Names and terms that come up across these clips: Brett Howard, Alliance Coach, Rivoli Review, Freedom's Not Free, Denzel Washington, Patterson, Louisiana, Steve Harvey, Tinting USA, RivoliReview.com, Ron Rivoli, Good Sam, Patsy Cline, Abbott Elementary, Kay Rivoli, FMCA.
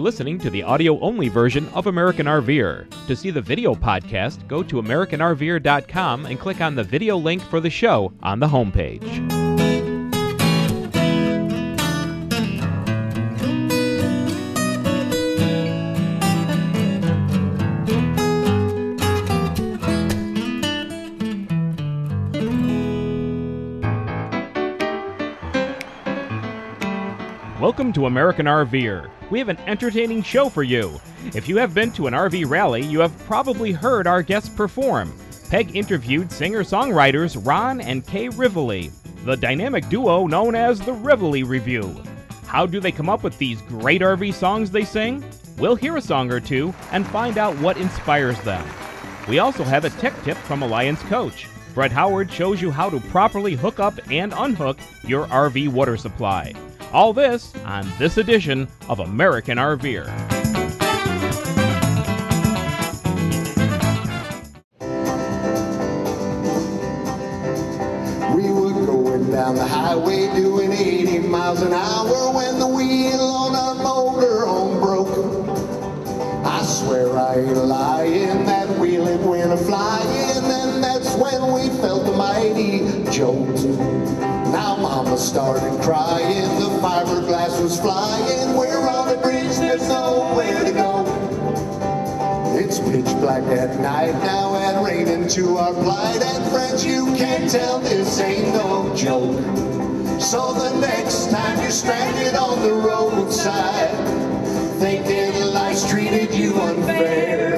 You're listening to the audio-only version of American RVer. To see the video podcast, go to AmericanRVer.com and click on the video link for the show on the homepage. Welcome to American RVer. We have an entertaining show for you. If you have been to an RV rally, you have probably heard our guests perform. Peg interviewed singer-songwriters Ron and Kay Rivoli, the dynamic duo known as the Rivoli Review. How do they come up with these great RV songs they sing? We'll hear a song or two and find out what inspires them. We also have a tech tip from Alliance Coach. Brett Howard shows you how to properly hook up and unhook your RV water supply. All this on this edition of American RVer. We were going down the highway doing 80 miles an hour when the wheel on our motorhome broke. I swear I ain't lying, that wheel it went a-flying, and that's when we felt the mighty jolt. Now Mama started crying, the fiberglass was flying. We're on a bridge, there's nowhere to go. It's pitch black at night now and raining to our plight. And friends, you can tell this ain't no joke. So the next time you're stranded on the roadside, thinking life's treated you unfair,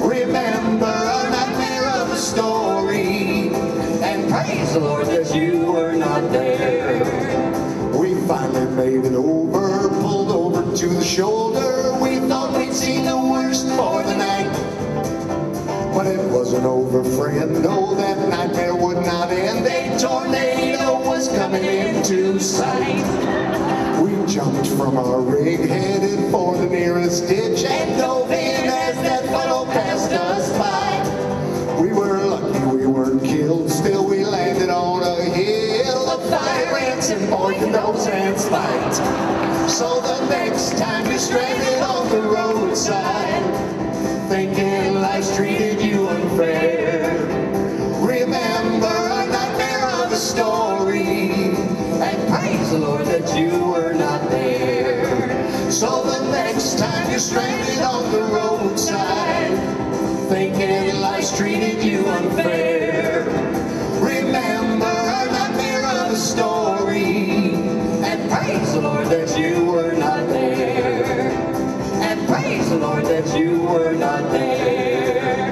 remember a nightmare of a story. And praise the Lord that you were not there. We finally made it over, pulled over to the shoulder. We thought we'd seen the worst for the night, but it wasn't over, friend. Oh, that nightmare would not end. A tornado was coming into sight. We jumped from our rig, headed for the nearest ditch, and dove in as that funnel passed us by. We were lucky we weren't killed, still we landed on a hill of fire ants and boycottos and spite. So the next time you're stranded on the roadside, thinking life's treated you unfair, remember a nightmare of a story, and praise the Lord that you were not there. So the next time you're stranded on the roadside, thinking life's treated you unfair, remember a nightmare of a story, and praise the Lord that you were not there. And praise the Lord that you were not there.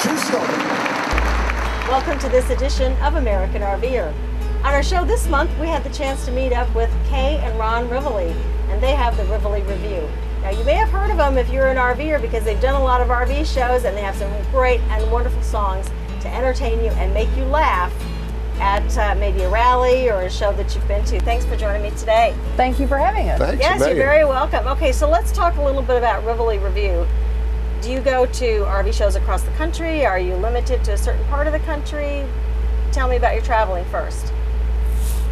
True story. Welcome to this edition of American RVer. On our show this month, we had the chance to meet up with Kay and Ron Rivoli, and they have the Rivoli Review. Now, you may have heard of them if you're an RVer because they've done a lot of RV shows, and they have some great and wonderful songs to entertain you and make you laugh at maybe a rally or a show that you've been to. Thanks for joining me today. Thank you for having us. Thanks, yes, you're very welcome. Okay, so let's talk a little bit about Rivoli Review. Do you go to RV shows across the country? Are you limited to a certain part of the country? Tell me about your traveling first.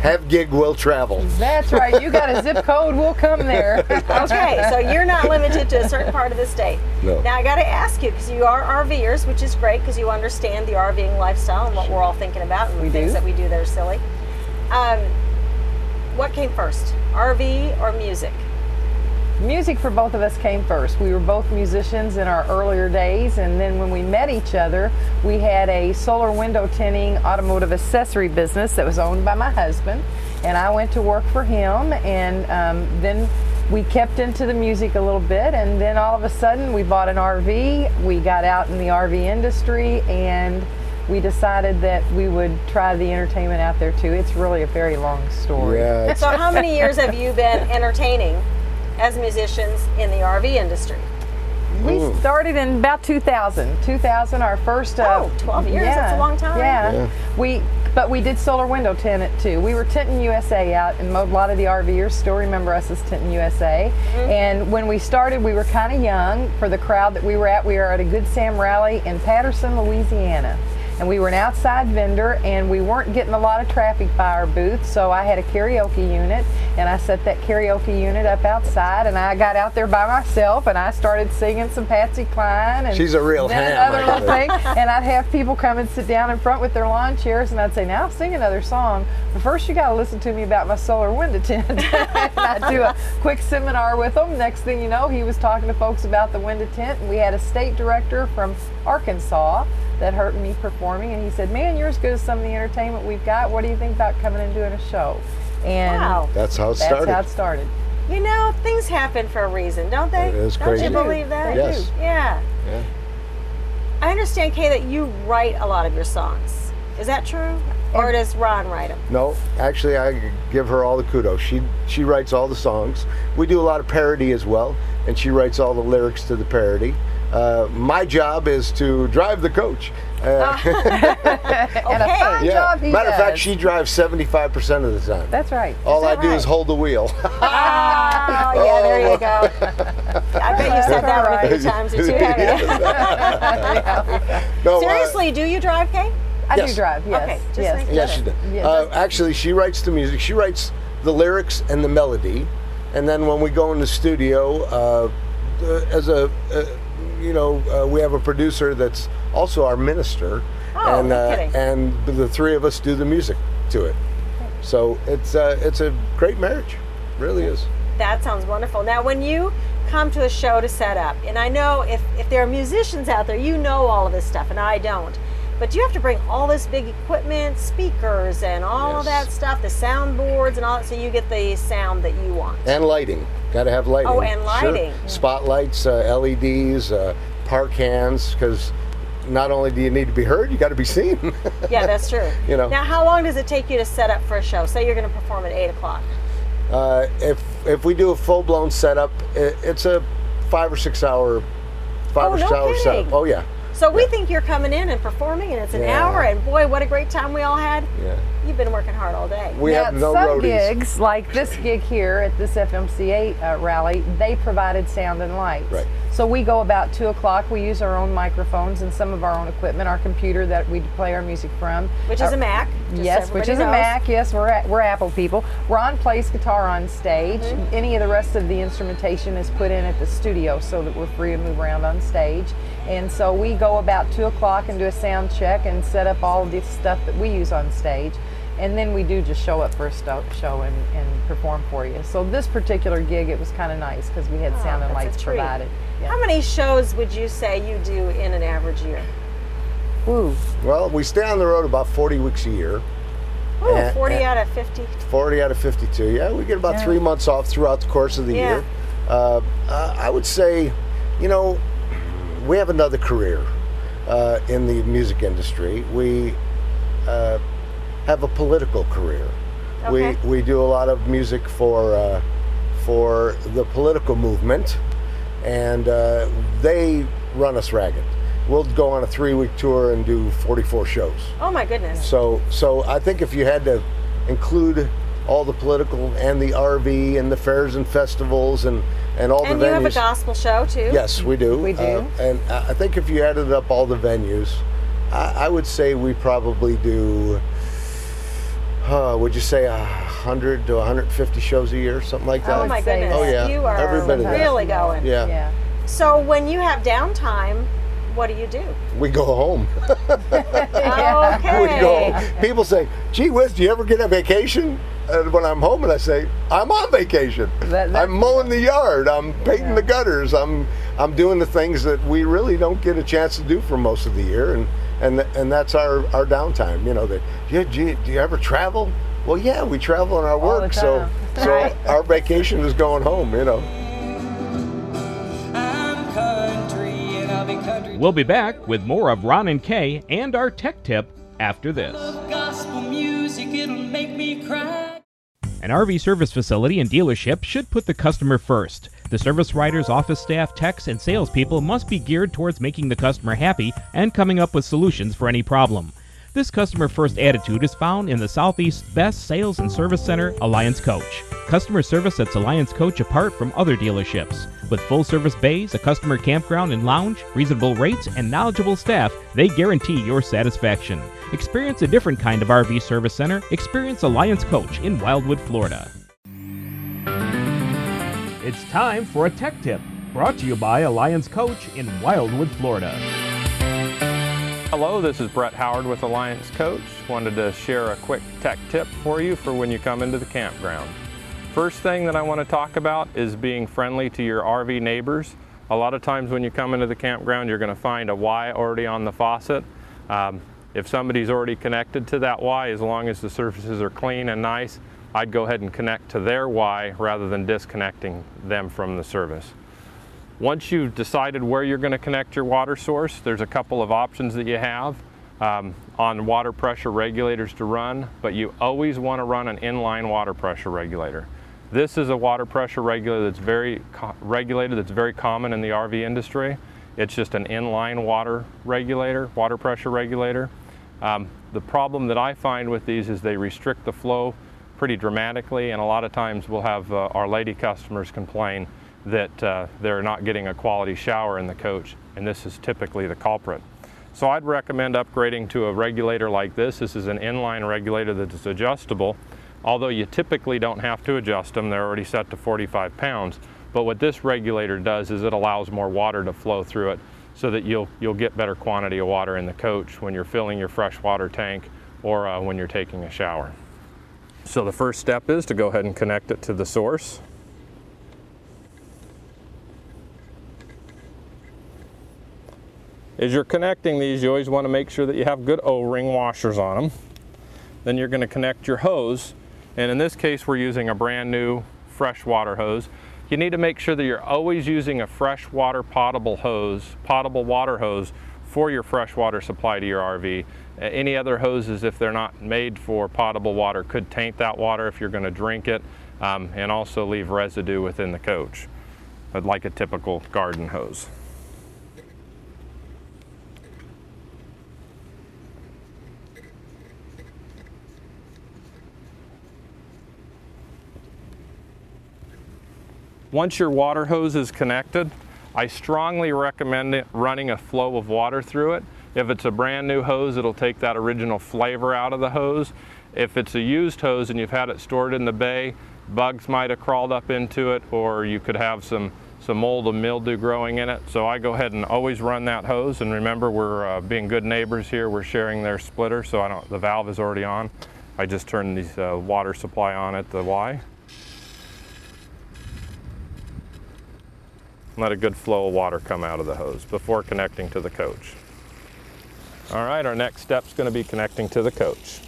Have gig, will travel. That's right. You got a zip code, we'll come there. Okay, so you're not limited to a certain part of the state. No. Now I got to ask you, because you are RVers, which is great because you understand the RVing lifestyle and what we're all thinking about and the things that we do that are silly. What came first, RV or music? Music for both of us came first. We were both musicians in our earlier days, and then when we met each other, we had a solar window tinting automotive accessory business that was owned by my husband, and I went to work for him, and then we kept into the music a little bit, and then all of a sudden we bought an RV, we got out in the RV industry, and we decided that we would try the entertainment out there too. It's really a very long story. Yeah. So how many years have you been entertaining as musicians in the RV industry? We started in about 2000, our first... 12 years, yeah, that's a long time. Yeah. But we did solar window tint it too. We were Tinting USA out, and a lot of the RVers still remember us as Tinting USA. Mm-hmm. And when we started, we were kind of young for the crowd that we were at. We were at a Good Sam rally in Patterson, Louisiana. and we were an outside vendor, and we weren't getting a lot of traffic by our booth, so I had a karaoke unit, and I set that karaoke unit up outside, and I got out there by myself, and I started singing some Patsy Cline, and she's a real ham, another little thing, and I'd have people come and sit down in front with their lawn chairs, and I'd say, now I'll sing another song, but first you got to listen to me about my solar window tint. And I'd do a quick seminar with them. Next thing you know, he was talking to folks about the window tint, and we had a state director from Arkansas that heard me performing, and he said, man, you're as good as some of the entertainment we've got. What do you think about coming and doing a show? And wow. That's how it started. You know, things happen for a reason, don't they? It's crazy. Don't you believe that? Yes. Yeah. Yeah. I understand, Kay, that you write a lot of your songs. Is that true? Or does Ron write them? No, actually, I give her all the kudos. She writes all the songs. We do a lot of parody as well, and she writes all the lyrics to the parody. My job is to drive the coach. Matter of fact, she drives 75% of the time. That's right. All I do is hold the wheel. There you go. I bet you said that right. Many times or two. Seriously, do you drive, Kay? I do drive. Yes. Okay. Yes, she does. Actually, she writes the music. She writes the lyrics and the melody, and then when we go in the studio, we have a producer that's also our minister, and the three of us do the music to it. So it's a great marriage, it really is. That sounds wonderful. Now, when you come to a show to set up, and I know if there are musicians out there, you know all of this stuff, and I don't, but you have to bring all this big equipment, speakers, and all that stuff, the soundboards, and all that, so you get the sound that you want. And lighting. Got to have lighting. Oh, and lighting. Sure. Spotlights, LEDs, park hands, because not only do you need to be heard, you got to be seen. Yeah, that's true. You know. Now, how long does it take you to set up for a show? Say you're going to perform at 8 o'clock. If we do a full-blown setup, it's a 5 or 6 hour, setup. Oh, yeah. So we think you're coming in and performing, and it's an hour, and boy, what a great time we all had. Yeah. You've been working hard all day. We have some roadies. Gigs, like this gig here at this FMCA rally, they provided sound and lights. Right. So we go about 2 o'clock. We use our own microphones and some of our own equipment, our computer that we play our music from. Which is a Mac. Yes, which is a Mac. Yes, we're Apple people. Ron plays guitar on stage. Mm-hmm. Any of the rest of the instrumentation is put in at the studio so that we're free to move around on stage. And so we go about 2 o'clock and do a sound check and set up all of the stuff that we use on stage. And then we do just show up for a show and perform for you. So this particular gig, it was kind of nice because we had sound and lights provided. Yeah. How many shows would you say you do in an average year? Ooh. Well, we stay on the road about 40 weeks a year. Ooh, and, 40 and out of 50? 40 out of 52, yeah. We get about 3 months off throughout the course of the year. I would say, you know, we have another career in the music industry. We have a political career. Okay. We do a lot of music for the political movement, and they run us ragged. We'll go on a 3-week tour and do 44 shows. Oh my goodness. So I think if you had to include all the political and the RV and the fairs and festivals and all the venues. And you have a gospel show too? Yes, we do. We do. And I think if you added up all the venues, I would say we probably do, would you say 100 to 150 shows a year, something like that? Oh my goodness. Oh yeah. You are really going. Yeah. So when you have downtime, what do you do? We go home. Okay. We go home. People say, gee whiz, do you ever get a vacation? And when I'm home, and I say, I'm on vacation. I'm mowing the yard. I'm painting the gutters. I'm doing the things that we really don't get a chance to do for most of the year, and that's our downtime. You know, do you ever travel? Well, yeah, we travel in our work, so our vacation is going home. You know. We'll be back with more of Ron and Kay and our tech tip after this. An RV service facility and dealership should put the customer first. The service writers, office staff, techs, and salespeople must be geared towards making the customer happy and coming up with solutions for any problem. This customer-first attitude is found in the Southeast's best sales and service center, Alliance Coach. Customer service sets Alliance Coach apart from other dealerships. With full-service bays, a customer campground and lounge, reasonable rates, and knowledgeable staff, they guarantee your satisfaction. Experience a different kind of RV service center. Experience Alliance Coach in Wildwood, Florida. It's time for a tech tip, brought to you by Alliance Coach in Wildwood, Florida. Hello, this is Brett Howard with Alliance Coach. Wanted to share a quick tech tip for you for when you come into the campground. First thing that I want to talk about is being friendly to your RV neighbors. A lot of times when you come into the campground, you're going to find a Y already on the faucet. If somebody's already connected to that Y, as long as the surfaces are clean and nice, I'd go ahead and connect to their Y rather than disconnecting them from the service. Once you've decided where you're going to connect your water source, there's a couple of options that you have on water pressure regulators to run, but you always want to run an inline water pressure regulator. This is a water pressure regulator that's very common in the RV industry. It's just an inline water pressure regulator. The problem that I find with these is they restrict the flow pretty dramatically, and a lot of times we'll have our lady customers complain that they're not getting a quality shower in the coach, and this is typically the culprit. So I'd recommend upgrading to a regulator like this. This is an inline regulator that is adjustable, although you typically don't have to adjust them. They're already set to 45 pounds. But what this regulator does is it allows more water to flow through it so that you'll get better quantity of water in the coach when you're filling your freshwater tank or when you're taking a shower. So the first step is to go ahead and connect it to the source. As you're connecting these, you always want to make sure that you have good O-ring washers on them. Then you're going to connect your hose, and in this case we're using a brand new freshwater hose. You need to make sure that you're always using a freshwater potable water hose for your freshwater supply to your RV. Any other hoses, if they're not made for potable water, could taint that water if you're going to drink it, and also leave residue within the coach, but like a typical garden hose. Once your water hose is connected, I strongly recommend running a flow of water through it. If it's a brand new hose, it'll take that original flavor out of the hose. If it's a used hose and you've had it stored in the bay, bugs might have crawled up into it, or you could have some mold and mildew growing in it. So I go ahead and always run that hose, and remember, we're being good neighbors here. We're sharing their splitter, so the valve is already on. I just turn the water supply on at the Y. Let a good flow of water come out of the hose before connecting to the coach. All right, our next step's going to be connecting to the coach.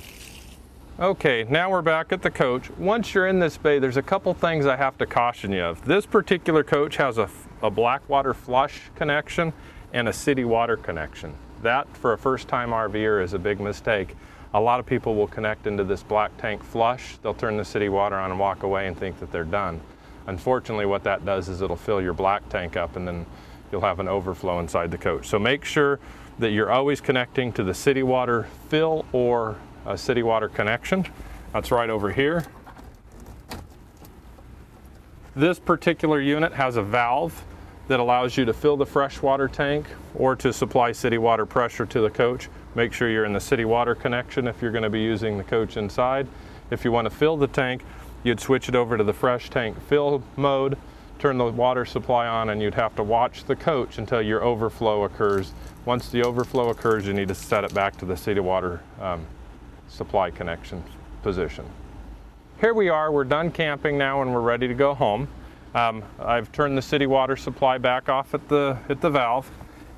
Okay, now we're back at the coach. Once you're in this bay, there's a couple things I have to caution you of. This particular coach has a black water flush connection and a city water connection. That, for a first-time RVer, is a big mistake. A lot of people will connect into this black tank flush. They'll turn the city water on and walk away and think that they're done. Unfortunately, what that does is it'll fill your black tank up, and then you'll have an overflow inside the coach. So make sure that you're always connecting to the city water fill or a city water connection. That's right over here. This particular unit has a valve that allows you to fill the freshwater tank or to supply city water pressure to the coach. Make sure you're in the city water connection if you're going to be using the coach inside. If you want to fill the tank, you'd switch it over to the fresh tank fill mode, turn the water supply on, and you'd have to watch the coach until your overflow occurs. Once the overflow occurs, you need to set it back to the city water supply connection position. Here we are, we're done camping now and we're ready to go home. I've turned the city water supply back off at the valve,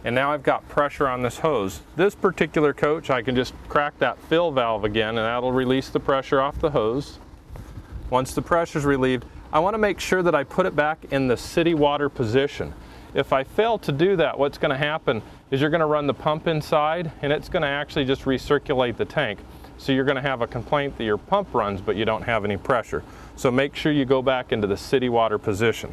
and now I've got pressure on this hose. This particular coach, I can just crack that fill valve again, and that'll release the pressure off the hose. Once the pressure's relieved, I want to make sure that I put it back in the city water position. If I fail to do that, what's going to happen is you're going to run the pump inside, and it's going to actually just recirculate the tank. So you're going to have a complaint that your pump runs, but you don't have any pressure. So make sure you go back into the city water position.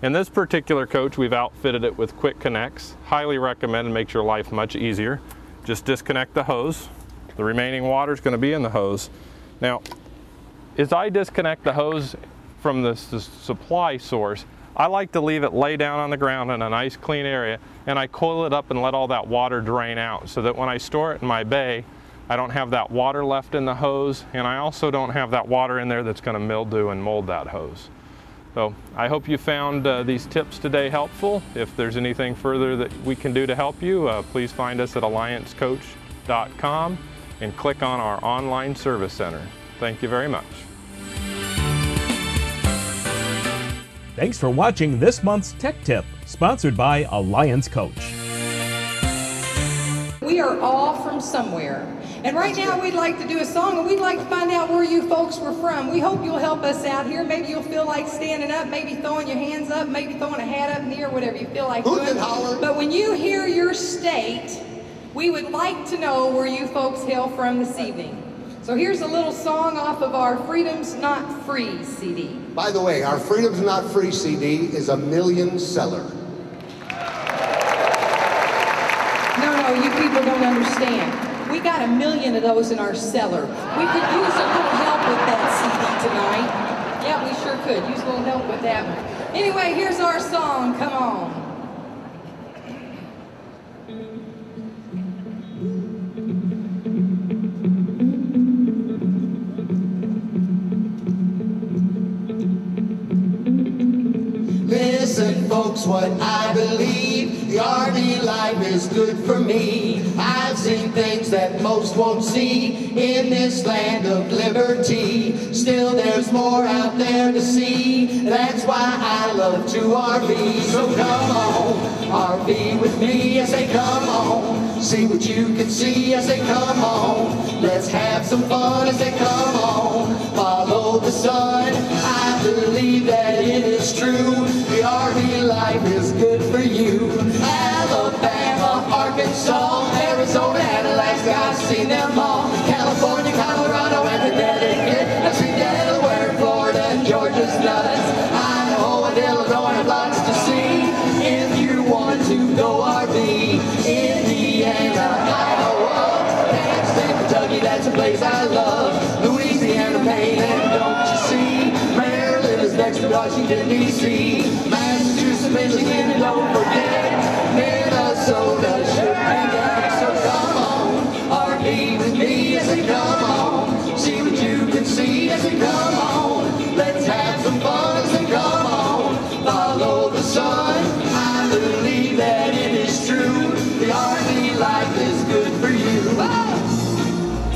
In this particular coach, we've outfitted it with quick connects. Highly recommend, and makes your life much easier. Just disconnect the hose. The remaining water is going to be in the hose. Now, as I disconnect the hose from the supply source, I like to leave it lay down on the ground in a nice clean area, and I coil it up and let all that water drain out so that when I store it in my bay, I don't have that water left in the hose, and I also don't have that water in there that's going to mildew and mold that hose. So I hope you found these tips today helpful. If there's anything further that we can do to help you, please find us at alliancecoach.com and click on our online service center. Thank you very much. Thanks for watching this month's Tech Tip, sponsored by Alliance Coach. We are all from somewhere, and right now we'd like to do a song, and we'd like to find out where you folks were from. We hope you'll help us out here. Maybe you'll feel like standing up, maybe throwing your hands up, maybe throwing a hat up in the air, whatever you feel like doing. But when you hear your state, we would like to know where you folks hail from this evening. So here's a little song off of our Freedom's Not Free CD. By the way, our Freedom's Not Free CD is a million seller. No, you people don't understand. We got 1 million of those in our cellar. We could use a little help with that CD tonight. Yeah, we sure could use a little help with that one. Anyway, here's our song, come on. Listen, folks, what I believe, the army life is good for me. I've seen things that most won't see in this land of liberty. Still, there's more out there to see. That's why I love to RV. So come on, RV with me. I say, come on, see what you can see. I say, come on, let's have some fun. I say, come on, follow the sun. I believe that it is true. The RV life is good for you. Alabama, Arkansas, Arizona, and Alaska, I've seen them all. California, Colorado, and Connecticut, I've seen Delaware, Florida, and Georgia's nuts. Idaho and Illinois have lots to see if you want to go RV. Indiana, Iowa, Kansas, and Kentucky, that's a place I love. Louisiana, Maine, and don't you see? Maryland is next to Washington, D.C. Massachusetts, Michigan, and don't forget, Minnesota should be there. So come on, RV with me. I say come on, see what you can see. I say come on, let's have some fun. I say come on, follow the sun. I believe that it is true. The RV life is good for you. Wow.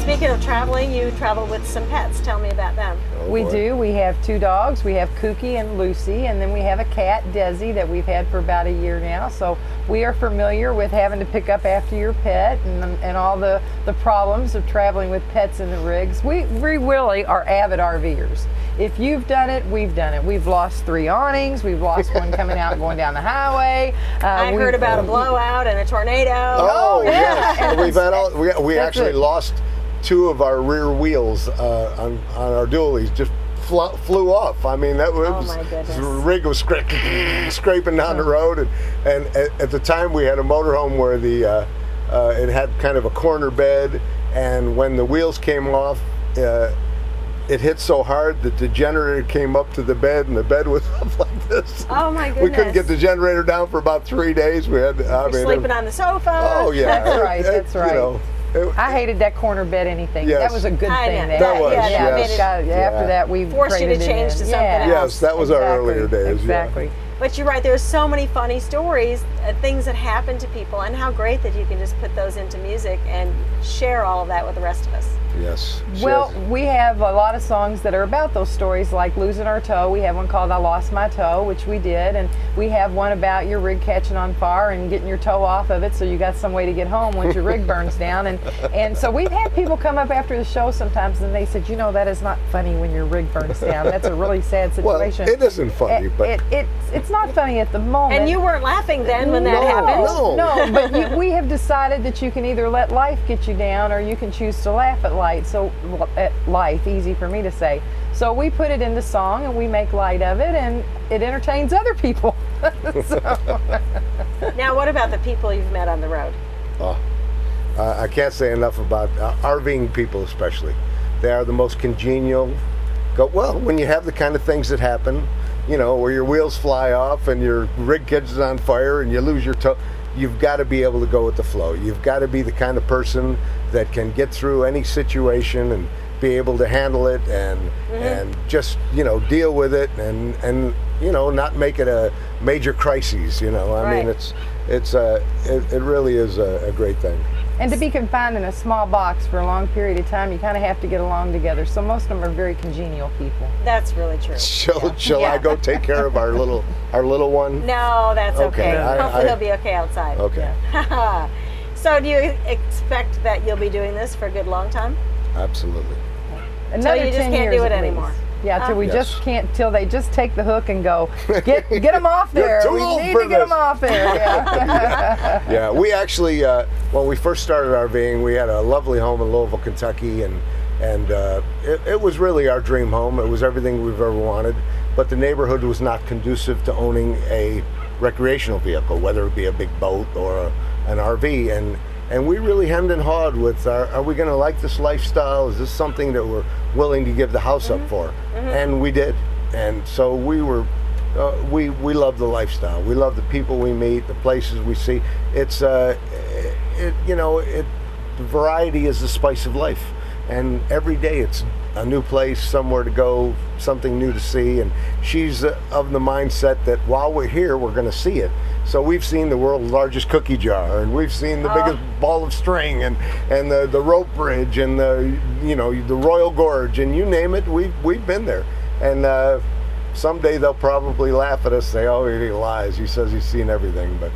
Speaking of traveling, you travel with some pets. Tell me about them. We do. We have 2 dogs. We have Kookie and Lucy, and then we have a cat, Desi, that we've had for about a year now. So we are familiar with having to pick up after your pet and all the problems of traveling with pets in the rigs. We really are avid RVers. If you've done it, we've done it. We've lost 3 awnings. We've lost one coming out and going down the highway. I heard about a blowout and a tornado. Oh, yes. We've had all, we actually lost 2 of our rear wheels on our dualies just flew off. I mean, that was, the rig was scraping down the road, and at the time we had a motorhome where the it had kind of a corner bed, and when the wheels came off, it hit so hard that the generator came up to the bed, and the bed was up like this. Oh my goodness! We couldn't get the generator down for about 3 days. We had sleeping on the sofa. Oh yeah, that's right. That's right. You know, I hated that corner bed anything. Yes. That was a good thing. That was, yes. After that, we forced you to change to something else. Yes, that was our earlier days. Exactly. Yeah. But you're right, there's so many funny stories, things that happen to people, and how great that you can just put those into music and share all of that with the rest of us. Yes. Well, we have a lot of songs that are about those stories, like losing our toe. We have one called I Lost My Toe, which we did, and we have one about your rig catching on fire and getting your toe off of it so you got some way to get home once your rig burns down. And so we've had people come up after the show sometimes, and they said, you know, that is not funny when your rig burns down. That's a really sad situation. Well, it isn't funny, but... It's not funny at the moment. And you weren't laughing then when that happened. No, but we have decided that you can either let life get you down or you can choose to laugh at life. So, at life, easy for me to say. So we put it into song and we make light of it, and it entertains other people. Now, what about the people you've met on the road? I can't say enough about RVing people, especially. They are the most congenial, go, well, when you have the kind of things that happen, you know, where your wheels fly off and your rig catches on fire and you lose your toe, you've got to be able to go with the flow. You've got to be the kind of person that can get through any situation and be able to handle it and and just, you know, deal with it and you know, not make it a major crisis, you know. I mean, it really is a great thing. And to be confined in a small box for a long period of time, you kind of have to get along together. So most of them are very congenial people. That's really true. Shall I go take care of our little one? No, that's okay. Hopefully he'll be okay outside. Okay. Yeah. So do you expect that you'll be doing this for a good long time? Absolutely. Until you just can't do it anymore. Yeah, till we just can't, till they just take the hook and go, get them off there. You're too old for this. We need to get them off there. Yeah. Yeah, we actually, when we first started RVing, we had a lovely home in Louisville, Kentucky, and it was really our dream home. It was everything we've ever wanted, but the neighborhood was not conducive to owning a recreational vehicle, whether it be a big boat or an RV, and we really hemmed and hawed with, are we going to like this lifestyle? Is this something that we're willing to give the house up for? And we did. And so we were, we love the lifestyle. We love the people we meet, the places we see. It's, the variety is the spice of life. And every day it's a new place, somewhere to go, something new to see. And she's of the mindset that while we're here, we're going to see it. So we've seen the world's largest cookie jar, and we've seen the biggest ball of string, and the rope bridge, and the Royal Gorge, and you name it, we've been there. And someday they'll probably laugh at us, say, "Oh, he lies. He says he's seen everything," but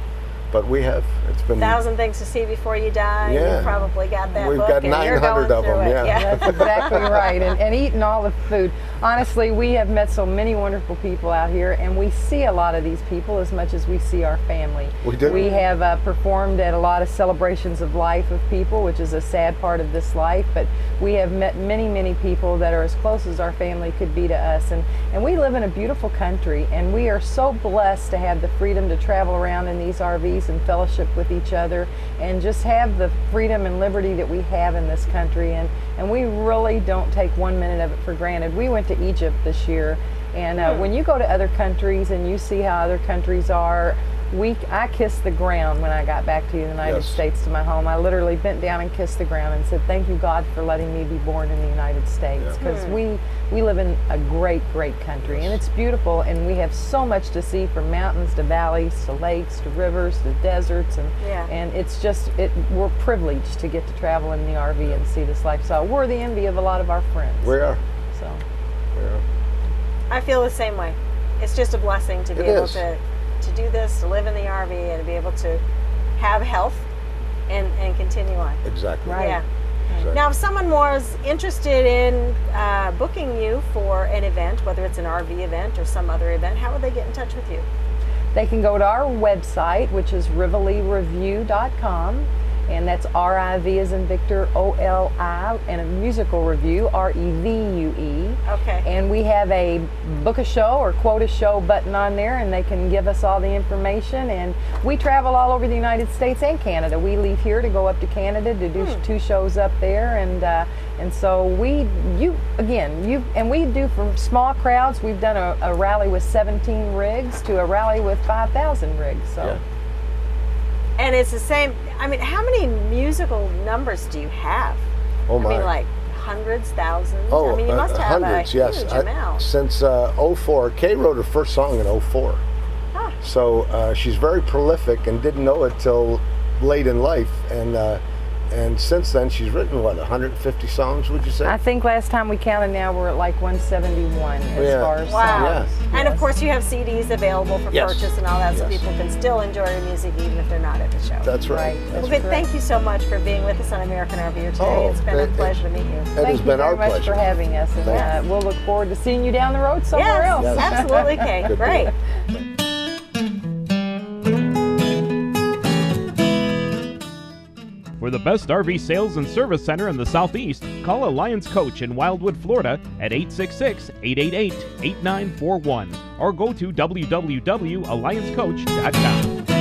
we have. It's been 1,000 things to see before you die. Yeah. You probably got that. We've got 900 of them. Yeah, that's exactly right. And eating all the food. Honestly, we have met so many wonderful people out here, and we see a lot of these people as much as we see our family. We do. We have performed at a lot of celebrations of life of people, which is a sad part of this life, but we have met many, many people that are as close as our family could be to us. And we live in a beautiful country, and we are so blessed to have the freedom to travel around in these RVs and fellowship with each other and just have the freedom and liberty that we have in this country. And we really don't take 1 minute of it for granted. We went to Egypt this year, and when you go to other countries and you see how other countries are, I kissed the ground when I got back to the United States, to my home. I literally bent down and kissed the ground and said, "Thank you, God, for letting me be born in the United States," because we live in a great, great country, and it's beautiful, and we have so much to see, from mountains to valleys to lakes to rivers to deserts, and it's just, we're privileged to get to travel in the RV and see this lifestyle. We're the envy of a lot of our friends. We are. So. Yeah. I feel the same way. It's just a blessing to be able to do this, to live in the RV, and to be able to have health and continue on. Exactly. Right. Yeah. Exactly. Now, if someone was interested in booking you for an event, whether it's an RV event or some other event, how would they get in touch with you? They can go to our website, which is RivoliReview.com. And that's R-I-V as in Victor, O-L-I, and a musical review, R-E-V-U-E. Okay. And we have a book a show or quote a show button on there, and they can give us all the information. And we travel all over the United States and Canada. We leave here to go up to Canada to do two shows up there. And so we do, from small crowds. We've done a rally with 17 rigs to a rally with 5,000 rigs. So. Yeah. And it's the same. I mean, how many musical numbers do you have? Oh my! I mean, like hundreds, thousands. Oh, I mean, you must have hundreds. Huge amount. Since 2004, Kay wrote her first song in 2004. Huh. So she's very prolific and didn't know it till late in life. And since then, she's written, what, 150 songs, would you say? I think last time we counted, now we're at like 171 as far as songs. Yes. And of course, you have CDs available for purchase and all that, so people can still enjoy your music even if they're not at the show. That's right. That's well, good. Thank you so much for being with us on American RVer today. It's been a pleasure to meet you. Thank you very much for having us. And we'll look forward to seeing you down the road somewhere else. Yes, absolutely, Kay. Great. For the best RV sales and service center in the Southeast, call Alliance Coach in Wildwood, Florida at 866-888-8941 or go to www.alliancecoach.com.